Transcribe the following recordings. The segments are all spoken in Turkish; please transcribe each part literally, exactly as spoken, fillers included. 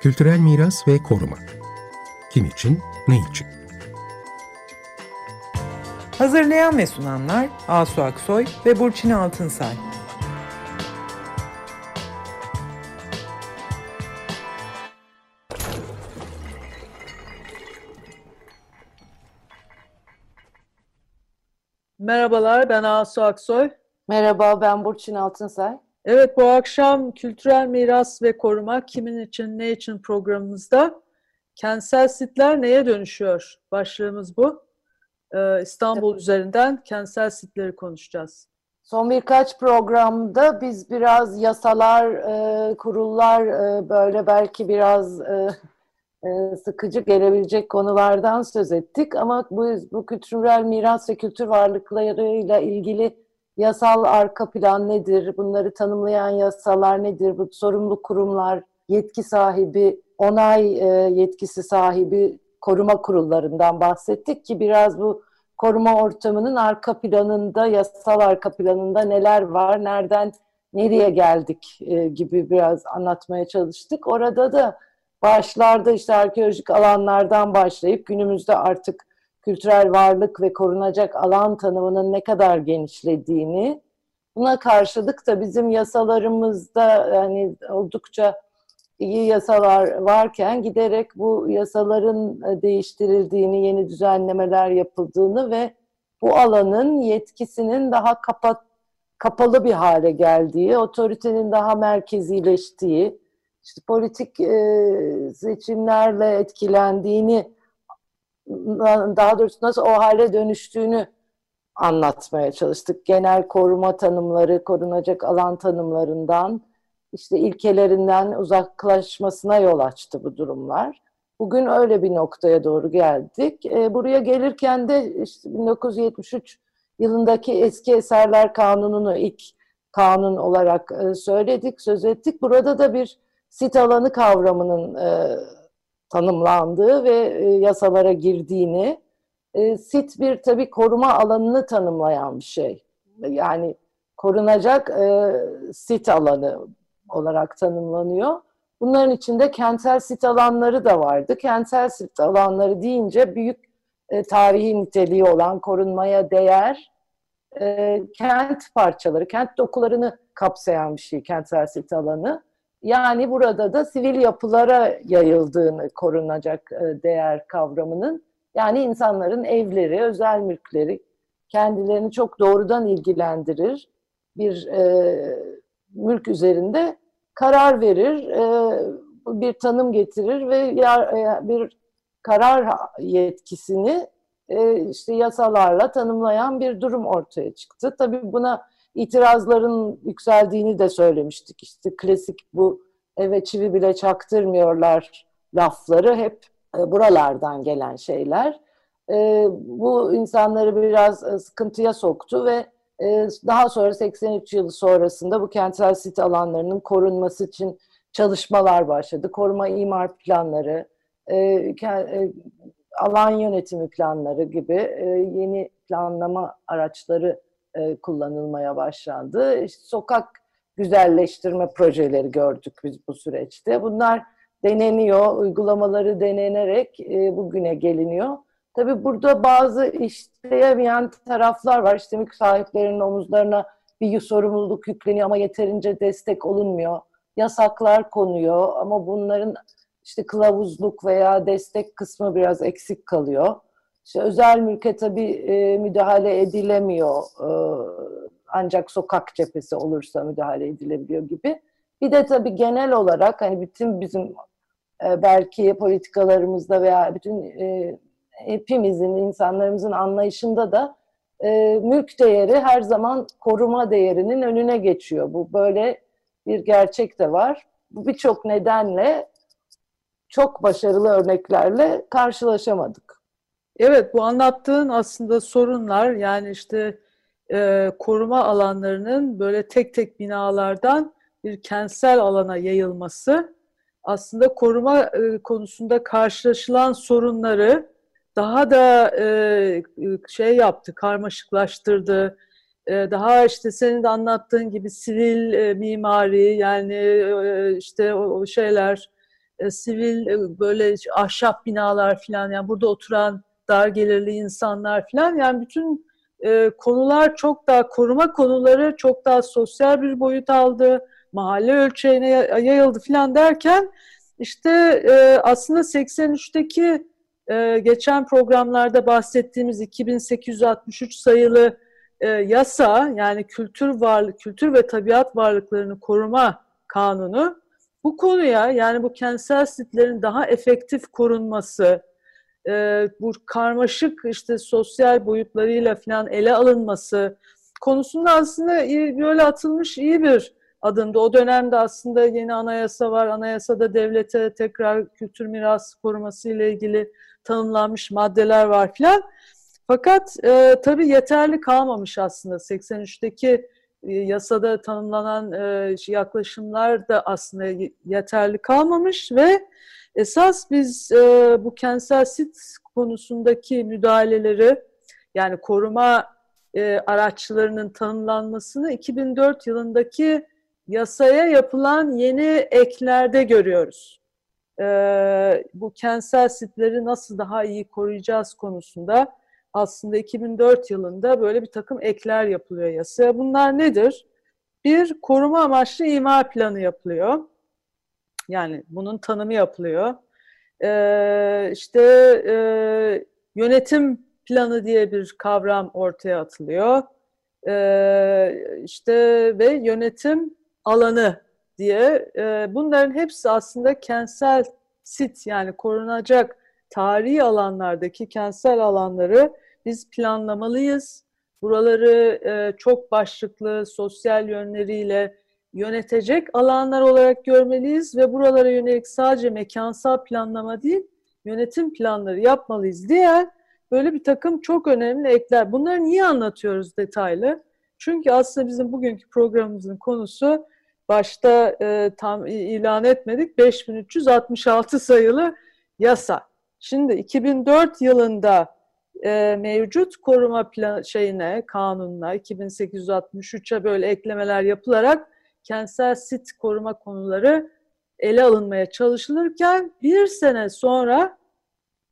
Kültürel miras ve koruma. Kim için, ne için? Hazırlayan ve sunanlar Asu Aksoy ve Burçin Altınsay. Merhabalar, ben Asu Aksoy. Merhaba, ben Burçin Altınsay. Evet, bu akşam kültürel miras ve koruma kimin için, ne için programımızda kentsel sitler neye dönüşüyor? Başlığımız bu. Ee, İstanbul evet. üzerinden kentsel sitleri konuşacağız. Son birkaç programda biz biraz yasalar, e, kurullar e, böyle belki biraz e, e, sıkıcı gelebilecek konulardan söz ettik. Ama bu, bu kültürel miras ve kültür varlıklarıyla ilgili yasal arka plan nedir? Bunları tanımlayan yasalar nedir? Bu sorumlu kurumlar, yetki sahibi, onay yetkisi sahibi koruma kurullarından bahsettik ki biraz bu koruma ortamının arka planında, yasal arka planında neler var, nereden nereye geldik gibi biraz anlatmaya çalıştık. Orada da başlarda işte arkeolojik alanlardan başlayıp günümüzde artık kültürel varlık ve korunacak alan tanımının ne kadar genişlediğini, buna karşılık da bizim yasalarımızda yani oldukça iyi yasalar varken giderek bu yasaların değiştirildiğini, yeni düzenlemeler yapıldığını ve bu alanın yetkisinin daha kapa, kapalı bir hale geldiği, otoritenin daha merkezileştiği, işte politik e, seçimlerle etkilendiğini, daha doğrusu nasıl o hale dönüştüğünü anlatmaya çalıştık. Genel koruma tanımları, korunacak alan tanımlarından, işte ilkelerinden uzaklaşmasına yol açtı bu durumlar. Bugün öyle bir noktaya doğru geldik. Buraya gelirken de işte bin dokuz yüz yetmiş üç yılındaki Eski Eserler Kanunu'nu ilk kanun olarak söyledik, söz ettik. Burada da bir sit alanı kavramının tanımlandığı ve yasalara girdiğini, sit bir tabii koruma alanını tanımlayan bir şey. Yani korunacak sit alanı olarak tanımlanıyor. Bunların içinde kentsel sit alanları da vardı. Kentsel sit alanları deyince büyük tarihi niteliği olan, korunmaya değer kent parçaları, kent dokularını kapsayan bir şey kentsel sit alanı. Yani burada da sivil yapılara yayıldığını korunacak değer kavramının, yani insanların evleri, özel mülkleri kendilerini çok doğrudan ilgilendirir. Bir e, mülk üzerinde karar verir, e, bir tanım getirir ve yar, e, bir karar yetkisini e, işte yasalarla tanımlayan bir durum ortaya çıktı. Tabii buna İtirazların yükseldiğini de söylemiştik. İşte klasik bu eve çivi bile çaktırmıyorlar lafları hep buralardan gelen şeyler. Bu insanları biraz sıkıntıya soktu ve daha sonra seksen üç yılı sonrasında bu kentsel sit alanlarının korunması için çalışmalar başladı. Koruma imar planları, alan yönetimi planları gibi yeni planlama araçları kullanılmaya başlandı. İşte sokak güzelleştirme projeleri gördük biz bu süreçte. Bunlar deneniyor, uygulamaları denenerek bugüne geliniyor. Tabii burada bazı işleyemeyen taraflar var. İşte mülk sahiplerinin omuzlarına bir sorumluluk yükleniyor ama yeterince destek olunmuyor. Yasaklar konuyor ama bunların işte kılavuzluk veya destek kısmı biraz eksik kalıyor. İşte özel mülke tabii e, müdahale edilemiyor, e, ancak sokak cephesi olursa müdahale edilebiliyor gibi. Bir de tabii genel olarak hani bütün bizim e, belki politikalarımızda veya bütün e, hepimizin, insanlarımızın anlayışında da e, mülk değeri her zaman koruma değerinin önüne geçiyor. Bu böyle bir gerçek de var. Bu birçok nedenle çok başarılı örneklerle karşılaşamadık. Evet, bu anlattığın aslında sorunlar, yani işte e, koruma alanlarının böyle tek tek binalardan bir kentsel alana yayılması aslında koruma e, konusunda karşılaşılan sorunları daha da e, şey yaptı, karmaşıklaştırdı. E, daha işte senin de anlattığın gibi sivil e, mimari, yani e, işte o, o şeyler, e, sivil e, böyle ahşap binalar filan, yani burada oturan dar gelirli insanlar filan, yani bütün e, konular çok daha, koruma konuları çok daha sosyal bir boyut aldı, mahalle ölçeğine yayıldı filan derken işte e, aslında seksen üçteki e, geçen programlarda bahsettiğimiz iki bin sekiz yüz altmış üç sayılı e, yasa, yani kültür varlık kültür ve tabiat varlıklarını koruma kanunu bu konuya, yani bu kentsel sitlerin daha efektif korunması, e, bu karmaşık işte sosyal boyutlarıyla filan ele alınması konusunda aslında iyi, böyle atılmış iyi bir adımdı. O dönemde aslında yeni anayasa var. Anayasada devlete tekrar kültür mirası koruması ile ilgili tanımlanmış maddeler var filan. Fakat e, tabii yeterli kalmamış aslında. seksen üçteki e, yasada tanımlanan e, yaklaşımlar da aslında yeterli kalmamış ve esas biz e, bu kentsel sit konusundaki müdahaleleri, yani koruma e, araçlarının tanımlanmasını iki bin dört yılındaki yasaya yapılan yeni eklerde görüyoruz. Ee, bu kentsel sitleri nasıl daha iyi koruyacağız konusunda aslında iki bin dört yılında böyle bir takım ekler yapılıyor yasaya. Bunlar nedir? Bir, koruma amaçlı imar planı yapılıyor. Yani bunun tanımı yapılıyor. Ee, işte e, yönetim planı diye bir kavram ortaya atılıyor. Ee, işte ve yönetim alanı diye. Bunların hepsi aslında kentsel sit, yani korunacak tarihi alanlardaki kentsel alanları biz planlamalıyız. Buraları çok başlıklı sosyal yönleriyle yönetecek alanlar olarak görmeliyiz ve buralara yönelik sadece mekansal planlama değil, yönetim planları yapmalıyız diye böyle bir takım çok önemli ekler. Bunları niye anlatıyoruz detaylı? Çünkü aslında bizim bugünkü programımızın konusu, başta e, tam ilan etmedik, beş bin üç yüz altmış altı sayılı yasa. Şimdi iki bin dört yılında e, mevcut koruma plan şeyine, kanununa, iki bin sekiz yüz altmış üçe böyle eklemeler yapılarak kentsel sit koruma konuları ele alınmaya çalışılırken bir sene sonra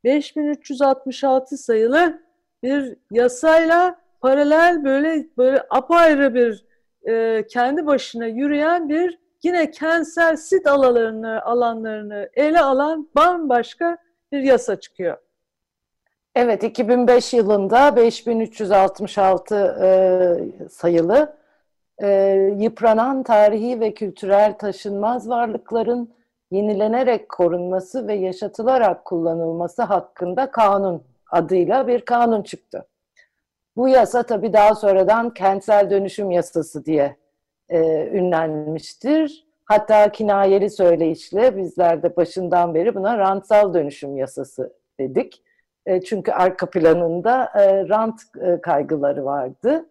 beş bin üç yüz altmış altı sayılı bir yasayla paralel böyle böyle apayrı bir e, kendi başına yürüyen bir yine kentsel sit alanlarını alanlarını ele alan bambaşka bir yasa çıkıyor. Evet, iki bin beş yılında beş bin üç yüz altmış altı e, sayılı e, yıpranan tarihi ve kültürel taşınmaz varlıkların yenilenerek korunması ve yaşatılarak kullanılması hakkında kanun adıyla bir kanun çıktı. Bu yasa tabii daha sonradan kentsel dönüşüm yasası diye e, ünlenmiştir. Hatta kinayeli söyleyişle bizler de başından beri buna rantsal dönüşüm yasası dedik. E, çünkü arka planında e, rant e, kaygıları vardı.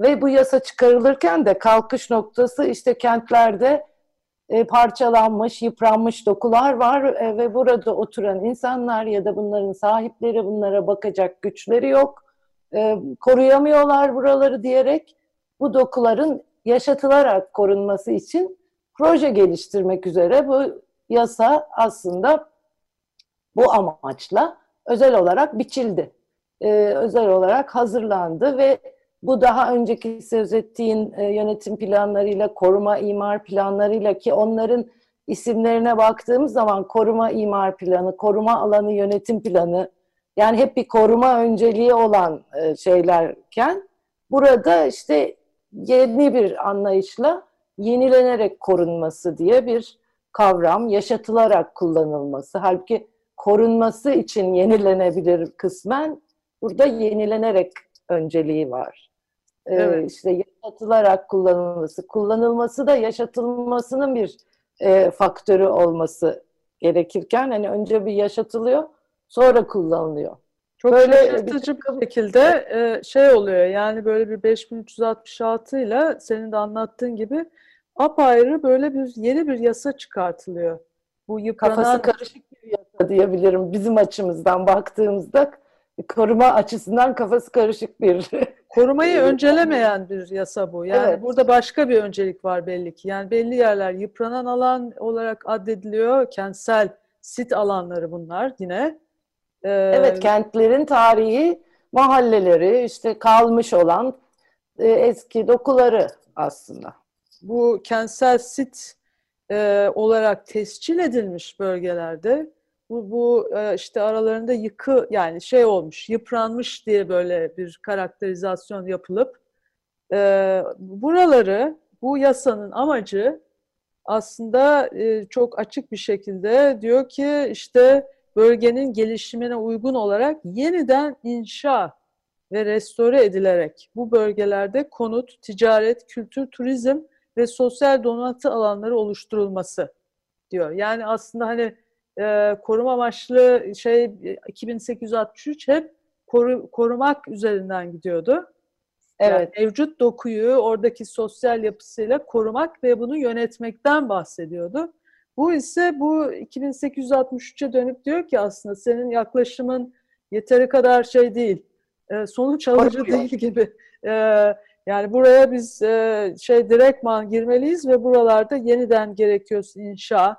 Ve bu yasa çıkarılırken de kalkış noktası işte kentlerde e, parçalanmış, yıpranmış dokular var e, ve burada oturan insanlar ya da bunların sahipleri, bunlara bakacak güçleri yok. E, koruyamıyorlar buraları diyerek bu dokuların yaşatılarak korunması için proje geliştirmek üzere bu yasa aslında bu amaçla özel olarak biçildi. E, özel olarak hazırlandı ve bu daha önceki söz ettiğin e, yönetim planlarıyla, koruma imar planlarıyla, ki onların isimlerine baktığımız zaman koruma imar planı, koruma alanı yönetim planı, yani hep bir koruma önceliği olan şeylerken burada işte yeni bir anlayışla yenilenerek korunması diye bir kavram, yaşatılarak kullanılması. Halbuki korunması için yenilenebilir kısmen, burada yenilenerek önceliği var. Evet. Ee, işte yaşatılarak kullanılması, kullanılması da yaşatılmasının bir e, faktörü olması gerekirken hani önce bir yaşatılıyor, sonra kullanılıyor. Çok böyle şaşırtıcı bir şekilde e, şey oluyor, yani böyle bir beş bin üç yüz altmış altı ile senin de anlattığın gibi apayrı böyle bir yeni bir yasa çıkartılıyor. Bu yıpranan... Kafası karışık bir yasa diyebilirim bizim açımızdan baktığımızda. koruma açısından kafası karışık bir... Korumayı öncelemeyen bir yasa bu. Yani evet. Burada başka bir öncelik var belli ki. Yani belli yerler yıpranan alan olarak addediliyor. Kentsel sit alanları bunlar yine. Ee, evet, kentlerin tarihi mahalleleri, işte kalmış olan e, eski dokuları aslında. Bu kentsel sit e, olarak tescil edilmiş bölgelerde bu, bu e, işte aralarında yıkı yani şey olmuş, yıpranmış diye böyle bir karakterizasyon yapılıp e, buraları bu yasanın amacı aslında e, çok açık bir şekilde diyor ki işte bölgenin gelişimine uygun olarak yeniden inşa ve restore edilerek bu bölgelerde konut, ticaret, kültür, turizm ve sosyal donatı alanları oluşturulması diyor. Yani aslında hani e, koruma amaçlı şey iki bin sekiz yüz altmış üç hep koru, korumak üzerinden gidiyordu. Evet. Yani mevcut dokuyu oradaki sosyal yapısıyla korumak ve bunu yönetmekten bahsediyordu. Bu ise bu iki bin sekiz yüz altmış üçe dönüp diyor ki aslında senin yaklaşımın yeteri kadar şey değil, sonuç alıcı değil gibi. Yani buraya biz şey direktman girmeliyiz ve buralarda yeniden gerekiyorsa inşa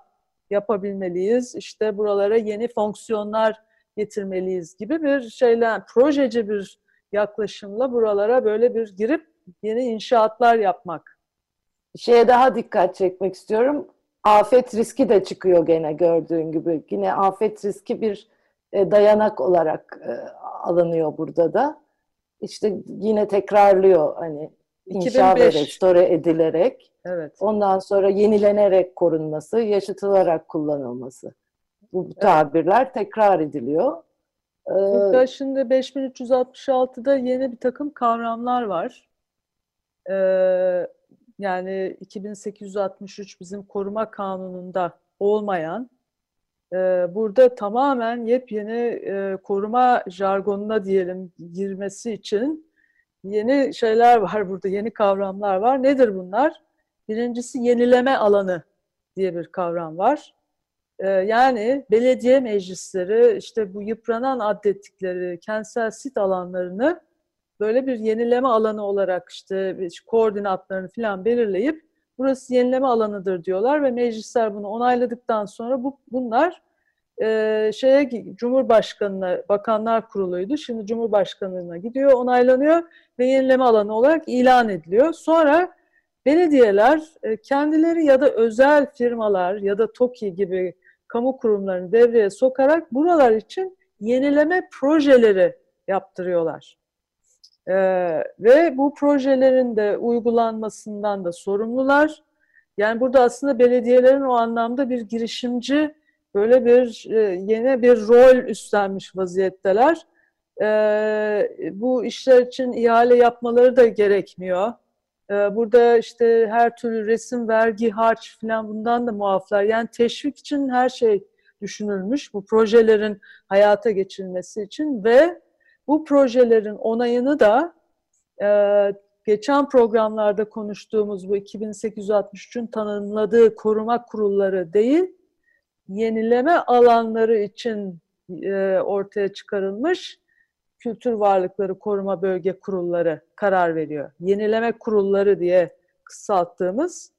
yapabilmeliyiz. İşte buralara yeni fonksiyonlar getirmeliyiz gibi bir şeyle, projeci bir yaklaşımla buralara böyle bir girip yeni inşaatlar yapmak. Bir şeye daha dikkat çekmek istiyorum. Afet riski de çıkıyor gene gördüğün gibi. Yine afet riski bir dayanak olarak alınıyor burada da. İşte yine tekrarlıyor hani inşa ve restore edilerek. Evet. Ondan sonra yenilenerek korunması, yaşatılarak kullanılması. Bu evet. Tabirler tekrar ediliyor. Burada ee, şimdi beş bin üç yüz altmış altıda yeni bir takım kavramlar var. Evet. Yani iki bin sekiz yüz altmış üç bizim koruma kanununda olmayan, e, burada tamamen yepyeni e, koruma jargonuna diyelim girmesi için yeni şeyler var burada, yeni kavramlar var. Nedir bunlar? Birincisi yenileme alanı diye bir kavram var. E, yani belediye meclisleri işte bu yıpranan adettikleri kentsel sit alanlarını böyle bir yenileme alanı olarak işte koordinatlarını falan belirleyip burası yenileme alanıdır diyorlar ve meclisler bunu onayladıktan sonra bu bunlar e, şeye Cumhurbaşkanı'na, Bakanlar Kurulu'ydu. Şimdi Cumhurbaşkanı'na gidiyor, onaylanıyor ve yenileme alanı olarak ilan ediliyor. Sonra belediyeler e, kendileri ya da özel firmalar ya da TOKİ gibi kamu kurumlarını devreye sokarak buralar için yenileme projeleri yaptırıyorlar. Ee, ve bu projelerin de uygulanmasından da sorumlular. Yani burada aslında belediyelerin o anlamda bir girişimci, böyle bir e, yeni bir rol üstlenmiş vaziyetteler. Ee, bu işler için ihale yapmaları da gerekmiyor. Ee, burada işte her türlü resim, vergi, harç falan bundan da muaflar. Yani teşvik için her şey düşünülmüş. Bu projelerin hayata geçirilmesi için ve bu projelerin onayını da e, geçen programlarda konuştuğumuz bu iki bin sekiz yüz altmış üçün tanımladığı koruma kurulları değil, yenileme alanları için e, ortaya çıkarılmış kültür varlıkları koruma bölge kurulları karar veriyor. Yenileme kurulları diye kısalttığımız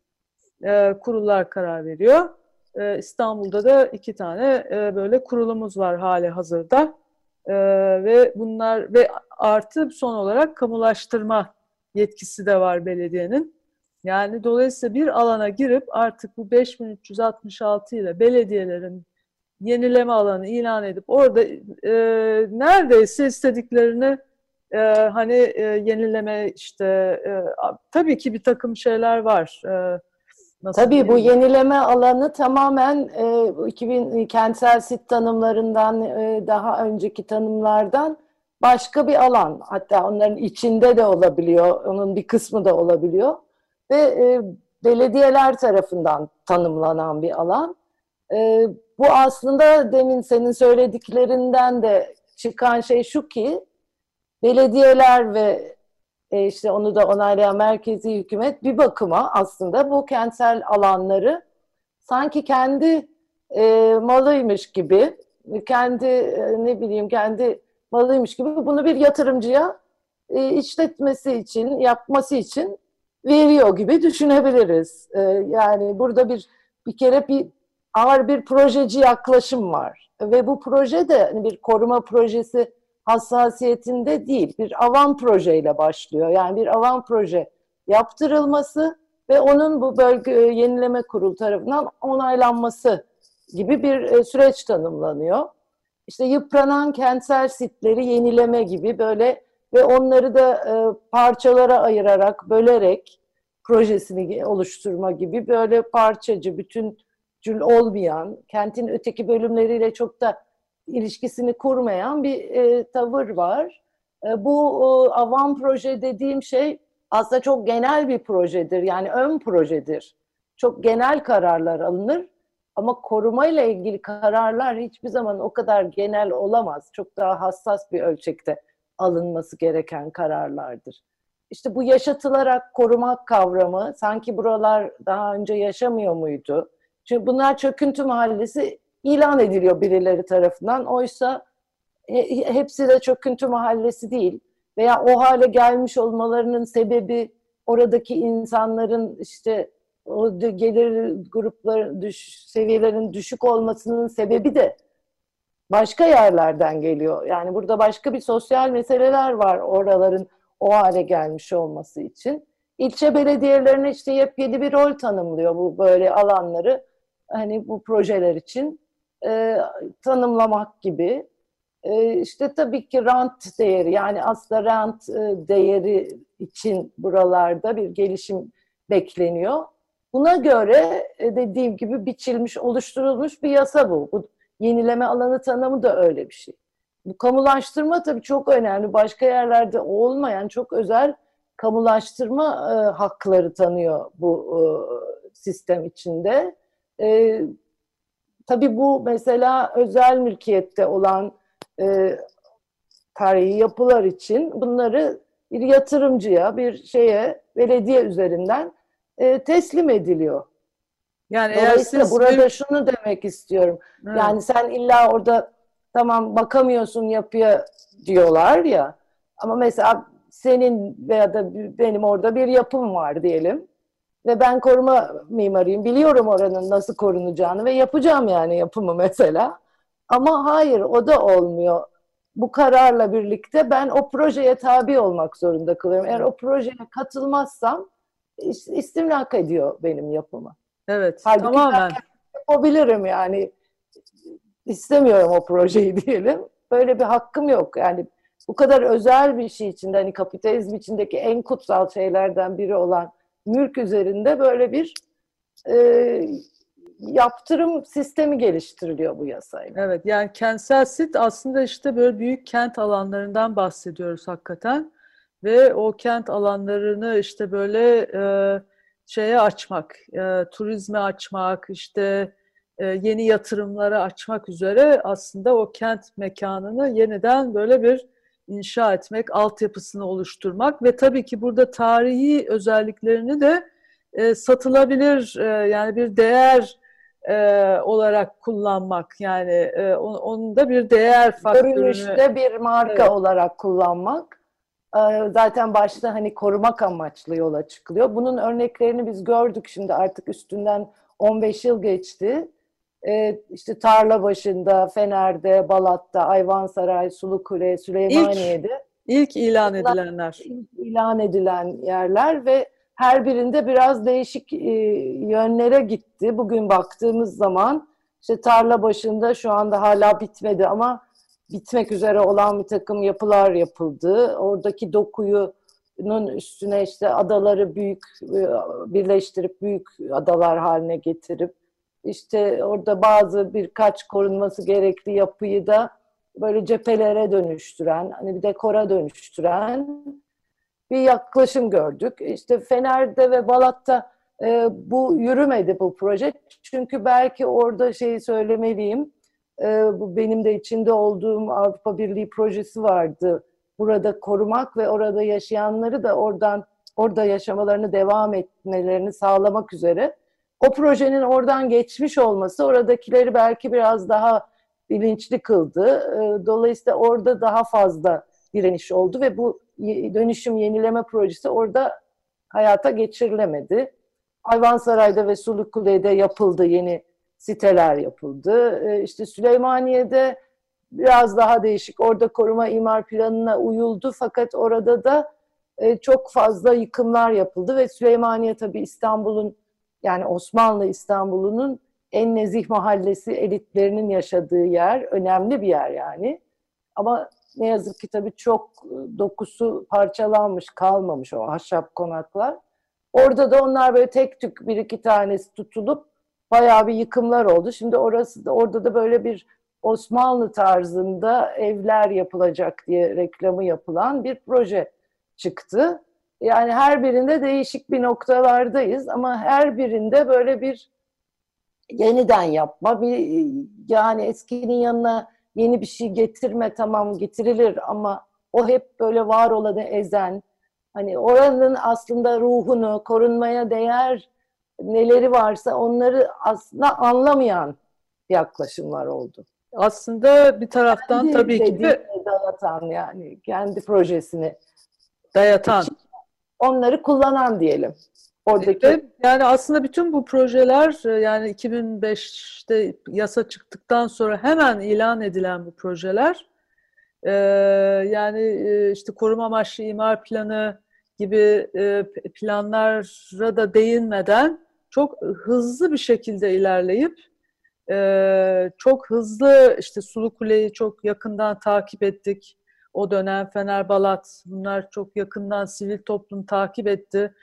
e, kurullar karar veriyor. E, İstanbul'da da iki tane e, böyle kurulumuz var hali hazırda. Ee, ve bunlar ve artı son olarak kamulaştırma yetkisi de var belediyenin. Yani dolayısıyla bir alana girip artık bu beş bin üç yüz altmış altı ile belediyelerin yenileme alanı ilan edip orada e, neredeyse istediklerini e, hani e, yenileme işte e, tabii ki bir takım şeyler var. E, Nasıl Tabii diyeyim? Bu yenileme alanı tamamen e, iki bin kentsel sit tanımlarından e, daha önceki tanımlardan başka bir alan. Hatta onların içinde de olabiliyor, onun bir kısmı da olabiliyor. Ve e, belediyeler tarafından tanımlanan bir alan. E, bu aslında demin senin söylediklerinden de çıkan şey şu ki, belediyeler ve İşte onu da onaylayan merkezi hükümet bir bakıma aslında bu kentsel alanları sanki kendi e, malıymış gibi, kendi e, ne bileyim kendi malıymış gibi bunu bir yatırımcıya e, işletmesi için, yapması için veriyor gibi düşünebiliriz. E, yani burada bir bir kere bir ağır bir projeci yaklaşım var. Ve bu proje de hani bir koruma projesi hassasiyetinde değil, bir avan projeyle başlıyor. Yani bir avan proje yaptırılması ve onun bu bölge yenileme kurulu tarafından onaylanması gibi bir süreç tanımlanıyor. İşte yıpranan kentsel sitleri yenileme gibi böyle ve onları da parçalara ayırarak, bölerek projesini oluşturma gibi böyle parçacı, bütüncül olmayan, kentin öteki bölümleriyle çok da ilişkisini kurmayan bir e, tavır var. E, bu e, avan proje dediğim şey aslında çok genel bir projedir. Yani ön projedir. Çok genel kararlar alınır ama korumayla ilgili kararlar hiçbir zaman o kadar genel olamaz. Çok daha hassas bir ölçekte alınması gereken kararlardır. İşte bu yaşatılarak korumak kavramı sanki buralar daha önce yaşamıyor muydu? Çünkü bunlar çöküntü mahallesi İlan ediliyor birileri tarafından. Oysa hepsi de çöküntü mahallesi değil. Veya o hale gelmiş olmalarının sebebi oradaki insanların işte o gelir grupları düş, seviyelerin düşük olmasının sebebi de başka yerlerden geliyor. Yani burada başka bir sosyal meseleler var oraların o hale gelmiş olması için. İlçe belediyelerine işte yepyeni bir rol tanımlıyor bu böyle alanları. Hani bu projeler için. E, tanımlamak gibi. E, işte tabii ki rant değeri, yani aslında rant e, değeri için buralarda bir gelişim bekleniyor. Buna göre e, dediğim gibi biçilmiş, oluşturulmuş bir yasa bu. Bu yenileme alanı tanımı da öyle bir şey. Bu kamulaştırma tabii çok önemli. Başka yerlerde olmayan çok özel kamulaştırma e, hakları tanıyor bu e, sistem içinde. E, Tabii bu mesela özel mülkiyette olan e, tarihi yapılar için bunları bir yatırımcıya, bir şeye, belediye üzerinden e, teslim ediliyor. Yani dolayısıyla burada bir... şunu demek istiyorum. Hmm. Yani sen illa orada tamam bakamıyorsun yapıya diyorlar ya, ama mesela senin veya da benim orada bir yapım var diyelim. Ve ben koruma mimarıyım. Biliyorum oranın nasıl korunacağını ve yapacağım yani yapımı mesela. Ama hayır, o da olmuyor. Bu kararla birlikte ben o projeye tabi olmak zorunda kalıyorum. Eğer o projeye katılmazsam istimlak ediyor benim yapımı. Evet. Halbuki tamamen. Yapabilirim yani. İstemiyorum o projeyi diyelim. Böyle bir hakkım yok. Yani bu kadar özel bir şey içinde, hani kapitalizm içindeki en kutsal şeylerden biri olan mülk üzerinde böyle bir e, yaptırım sistemi geliştiriliyor bu yasayla. Evet, yani kentsel sit aslında işte böyle büyük kent alanlarından bahsediyoruz hakikaten. Ve o kent alanlarını işte böyle e, şeye açmak, e, turizme açmak, işte e, yeni yatırımlara açmak üzere aslında o kent mekanını yeniden böyle bir inşa etmek, altyapısını oluşturmak ve tabii ki burada tarihi özelliklerini de e, satılabilir, e, yani bir değer e, olarak kullanmak, yani e, on, onun da bir değer faktörünü... Görünüşte bir marka, evet, olarak kullanmak. E, zaten başta hani korumak amaçlı yola çıkılıyor. Bunun örneklerini biz gördük şimdi, artık üstünden on beş yıl geçti. Ee, işte tarla başında, Fener'de, Balat'ta, Ayvansaray, Sulukule, Süleymaniye'de. İlk, ilk ilan edilenler. İlk ilan edilen yerler ve her birinde biraz değişik e, yönlere gitti. Bugün baktığımız zaman işte tarla başında şu anda hala bitmedi ama bitmek üzere olan bir takım yapılar yapıldı. Oradaki dokuyunun üstüne işte adaları büyük birleştirip büyük adalar haline getirip İşte orada bazı birkaç korunması gerekli yapıyı da böyle cephelere dönüştüren, hani bir dekora dönüştüren bir yaklaşım gördük. İşte Fener'de ve Balat'ta e, bu yürümedi bu proje. Çünkü belki orada şeyi söylemeliyim, e, bu benim de içinde olduğum Avrupa Birliği projesi vardı. Burada korumak ve orada yaşayanları da oradan, orada yaşamalarını devam etmelerini sağlamak üzere. O projenin oradan geçmiş olması oradakileri belki biraz daha bilinçli kıldı. Dolayısıyla orada daha fazla direniş oldu ve bu dönüşüm yenileme projesi orada hayata geçirilemedi. Ayvansaray'da ve Sulukule'de yapıldı, yeni siteler yapıldı. İşte Süleymaniye'de biraz daha değişik. Orada koruma imar planına uyuldu fakat orada da çok fazla yıkımlar yapıldı ve Süleymaniye tabii İstanbul'un, yani Osmanlı İstanbul'unun en nezih mahallesi, elitlerinin yaşadığı yer, önemli bir yer yani. Ama ne yazık ki tabii çok dokusu parçalanmış, kalmamış o ahşap konaklar. Orada da onlar böyle tek tük bir iki tanesi tutulup bayağı bir yıkımlar oldu. Şimdi orası da, orada da böyle bir Osmanlı tarzında evler yapılacak diye reklamı yapılan bir proje çıktı. Yani her birinde değişik bir noktalardayız ama her birinde böyle bir yeniden yapma, bir yani eskinin yanına yeni bir şey getirme, tamam getirilir ama o hep böyle var olanı ezen, hani oranın aslında ruhunu, korunmaya değer neleri varsa onları aslında anlamayan yaklaşımlar oldu. Aslında bir taraftan kendi tabii ki de dayatan, yani kendi projesini dayatan, onları kullanan diyelim. Oradaki... Evet, yani aslında bütün bu projeler, yani iki bin beşte yasa çıktıktan sonra hemen ilan edilen bu projeler, e, yani işte koruma amaçlı imar planı gibi e, planlara da değinmeden çok hızlı bir şekilde ilerleyip e, çok hızlı, işte Sulukule'yi çok yakından takip ettik. O dönem Fener, Balat, bunlar çok yakından sivil toplum takip etti.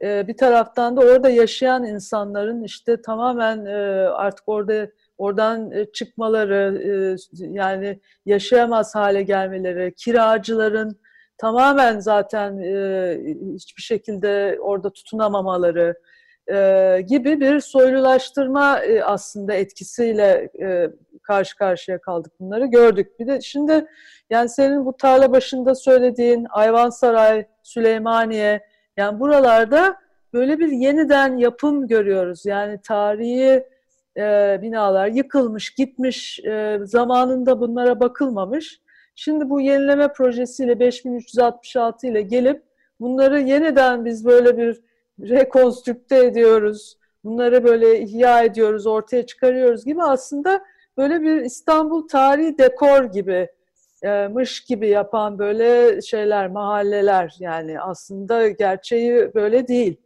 Bir taraftan da orada yaşayan insanların işte tamamen artık orada oradan çıkmaları, yani yaşayamaz hale gelmeleri, kiracıların tamamen zaten hiçbir şekilde orada tutunamamaları gibi bir soylulaştırma aslında etkisiyle karşı karşıya kaldık, bunları gördük. Bir de şimdi yani senin bu tarla başında söylediğin Ayvansaray, Süleymaniye, yani buralarda böyle bir yeniden yapım görüyoruz. Yani tarihi e, binalar yıkılmış, gitmiş, e, zamanında bunlara bakılmamış. Şimdi bu yenileme projesiyle beş bin üç yüz altmış altı ile gelip bunları yeniden biz böyle bir rekonstrükte ediyoruz. Bunları böyle ihya ediyoruz, ortaya çıkarıyoruz gibi, aslında böyle bir İstanbul tarihi dekor gibi, mış gibi yapan böyle şeyler, mahalleler, yani aslında gerçeği böyle değil.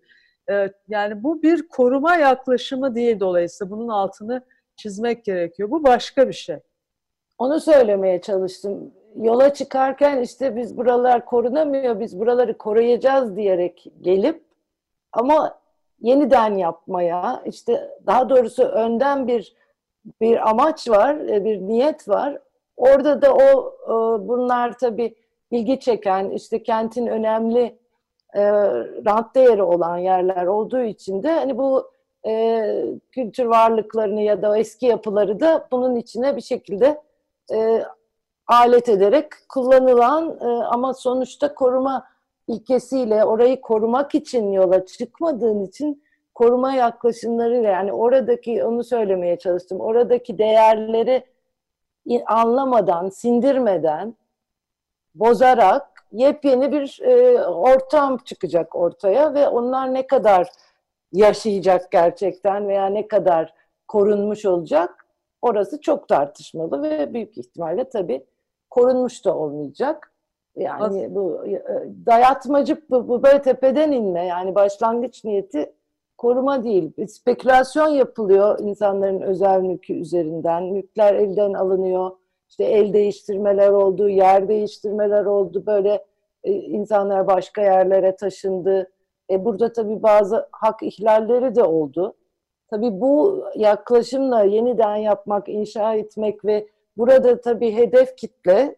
Yani bu bir koruma yaklaşımı değil, dolayısıyla bunun altını çizmek gerekiyor. Bu başka bir şey. Onu söylemeye çalıştım. Yola çıkarken işte biz buralar korunamıyor, biz buraları koruyacağız diyerek gelip ama yeniden yapmaya, işte daha doğrusu önden bir bir amaç var, bir niyet var. Orada da o e, bunlar tabii ilgi çeken, işte kentin önemli e, rant değeri olan yerler olduğu için de hani bu e, kültür varlıklarını ya da eski yapıları da bunun içine bir şekilde e, alet ederek kullanılan e, ama sonuçta koruma ilkesiyle, orayı korumak için yola çıkmadığın için koruma yaklaşımlarıyla, yani oradaki, onu söylemeye çalıştım, oradaki değerleri anlamadan, sindirmeden, bozarak yepyeni bir e, ortam çıkacak ortaya ve onlar ne kadar yaşayacak gerçekten veya ne kadar korunmuş olacak, orası çok tartışmalı ve büyük ihtimalle tabii korunmuş da olmayacak. Yani as- bu e, dayatmacı, bu, bu böyle tepeden inme, yani başlangıç niyeti koruma değil. Spekülasyon yapılıyor insanların özel mülkü üzerinden. Mülkler elden alınıyor. İşte el değiştirmeler oldu, yer değiştirmeler oldu. Böyle e, insanlar başka yerlere taşındı. E, burada tabii bazı hak ihlalleri de oldu. Tabii bu yaklaşımla yeniden yapmak, inşa etmek ve burada tabii hedef kitle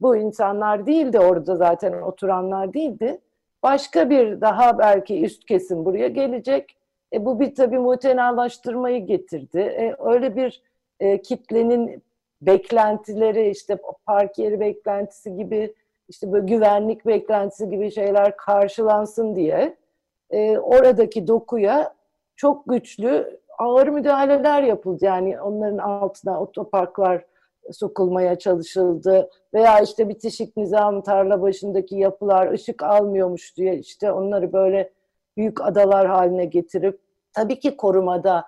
bu insanlar değildi, orada zaten oturanlar değildi. Başka bir daha belki üst kesim buraya gelecek. E bu bir tabii mutenalaştırmayı getirdi. E öyle bir e, kitlenin beklentileri, işte park yeri beklentisi gibi, işte böyle güvenlik beklentisi gibi şeyler karşılansın diye e, oradaki dokuya çok güçlü ağır müdahaleler yapıldı. Yani onların altına otoparklar sokulmaya çalışıldı. Veya işte bitişik nizam tarla başındaki yapılar ışık almıyormuş diye işte onları böyle büyük adalar haline getirip, tabii ki korumada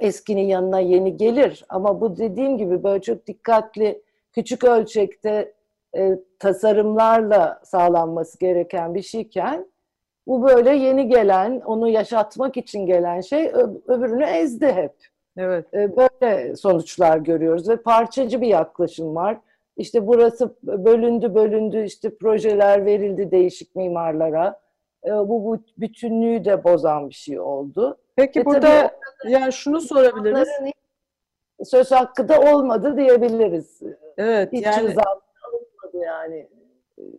eskinin yanına yeni gelir ama bu dediğim gibi böyle çok dikkatli, küçük ölçekte e, tasarımlarla sağlanması gereken bir şeyken bu böyle yeni gelen, onu yaşatmak için gelen şey öb- öbürünü ezdi hep. Evet. E, böyle sonuçlar görüyoruz ve parçacı bir yaklaşım var. İşte burası bölündü bölündü, işte projeler verildi değişik mimarlara. E, bu, bu bütünlüğü de bozan bir şey oldu. Peki e, burada yani şunu sorabiliriz. Söz hakkı da olmadı diyebiliriz. Evet. Hiç yani, alınmadı yani.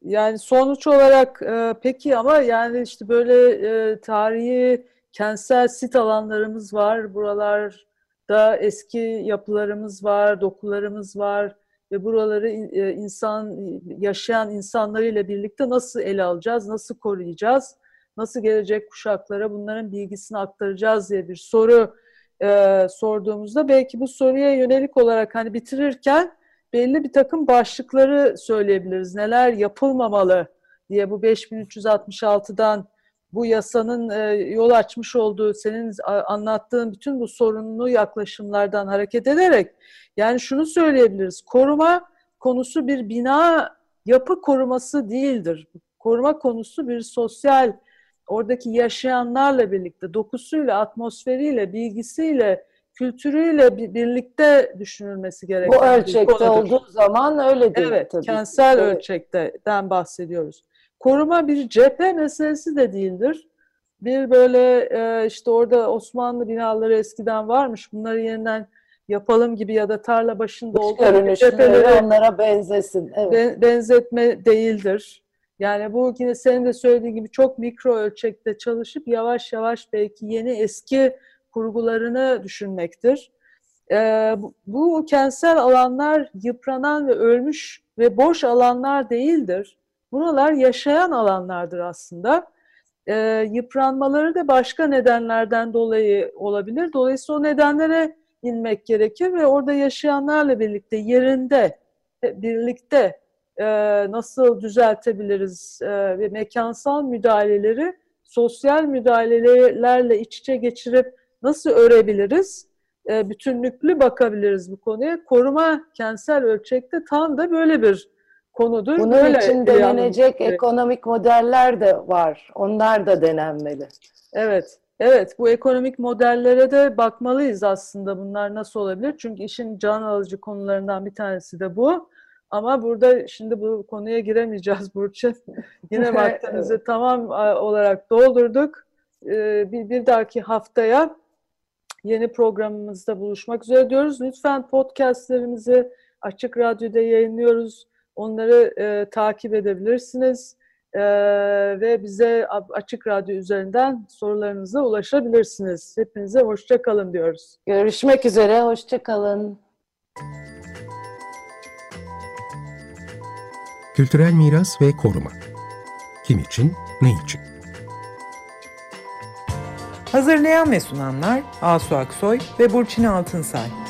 Yani sonuç olarak e, peki ama yani işte böyle e, tarihi kentsel sit alanlarımız var. Buralarda eski yapılarımız var, dokularımız var ve buraları e, insan yaşayan insanlarıyla birlikte nasıl ele alacağız, nasıl koruyacağız, nasıl gelecek kuşaklara bunların bilgisini aktaracağız diye bir soru e, sorduğumuzda belki bu soruya yönelik olarak hani bitirirken belli bir takım başlıkları söyleyebiliriz. Neler yapılmamalı diye bu beş bin üç yüz altmış altıdan bu yasanın e, yol açmış olduğu senin anlattığın bütün bu sorunlu yaklaşımlardan hareket ederek yani şunu söyleyebiliriz. Koruma konusu bir bina yapı koruması değildir. Koruma konusu bir sosyal, oradaki yaşayanlarla birlikte, dokusuyla, atmosferiyle, bilgisiyle, kültürüyle birlikte düşünülmesi gereken. Bu ölçekte olduğu zaman öyle değil. Evet, tabii. Kentsel evet. Ölçekten bahsediyoruz. Koruma bir cephe meselesi de değildir. Bir böyle işte orada Osmanlı binaları eskiden varmış, bunları yeniden yapalım gibi ya da tarla başında olduğu cepheleri onlara benzesin. Evet. Benzetme değildir. Yani bu yine senin de söylediğin gibi çok mikro ölçekte çalışıp yavaş yavaş belki yeni eski kurgularını düşünmektir. Ee, bu, bu kentsel alanlar yıpranan ve ölmüş ve boş alanlar değildir. Buralar yaşayan alanlardır aslında. Ee, yıpranmaları da başka nedenlerden dolayı olabilir. Dolayısıyla o nedenlere inmek gerekir ve orada yaşayanlarla birlikte yerinde, birlikte e, nasıl düzeltebiliriz e, ve mekansal müdahaleleri sosyal müdahalelerle iç içe geçirip nasıl örebiliriz? E, bütünlüklü bakabiliriz bu konuya. Koruma kentsel ölçekte tam da böyle bir konudur. Bunun böyle için denenecek yani, ekonomik modeller de var. Onlar da denenmeli. Evet. Evet. Bu ekonomik modellere de bakmalıyız aslında. Bunlar nasıl olabilir? Çünkü işin can alıcı konularından bir tanesi de bu. Ama burada şimdi bu konuya giremeyeceğiz Burçin. Yine vaktimizi evet. Tamam olarak doldurduk. E, bir, bir dahaki haftaya yeni programımızda buluşmak üzere diyoruz. Lütfen podcastlerimizi Açık Radyo'da yayınlıyoruz. Onları e, takip edebilirsiniz. E, ve bize Açık Radyo üzerinden sorularınıza ulaşabilirsiniz. Hepinize hoşça kalın diyoruz. Görüşmek üzere, hoşça kalın. Kültürel miras ve koruma. Kim için, ne için? Hazırlayan ve sunanlar Asu Aksoy ve Burçin Altınsay.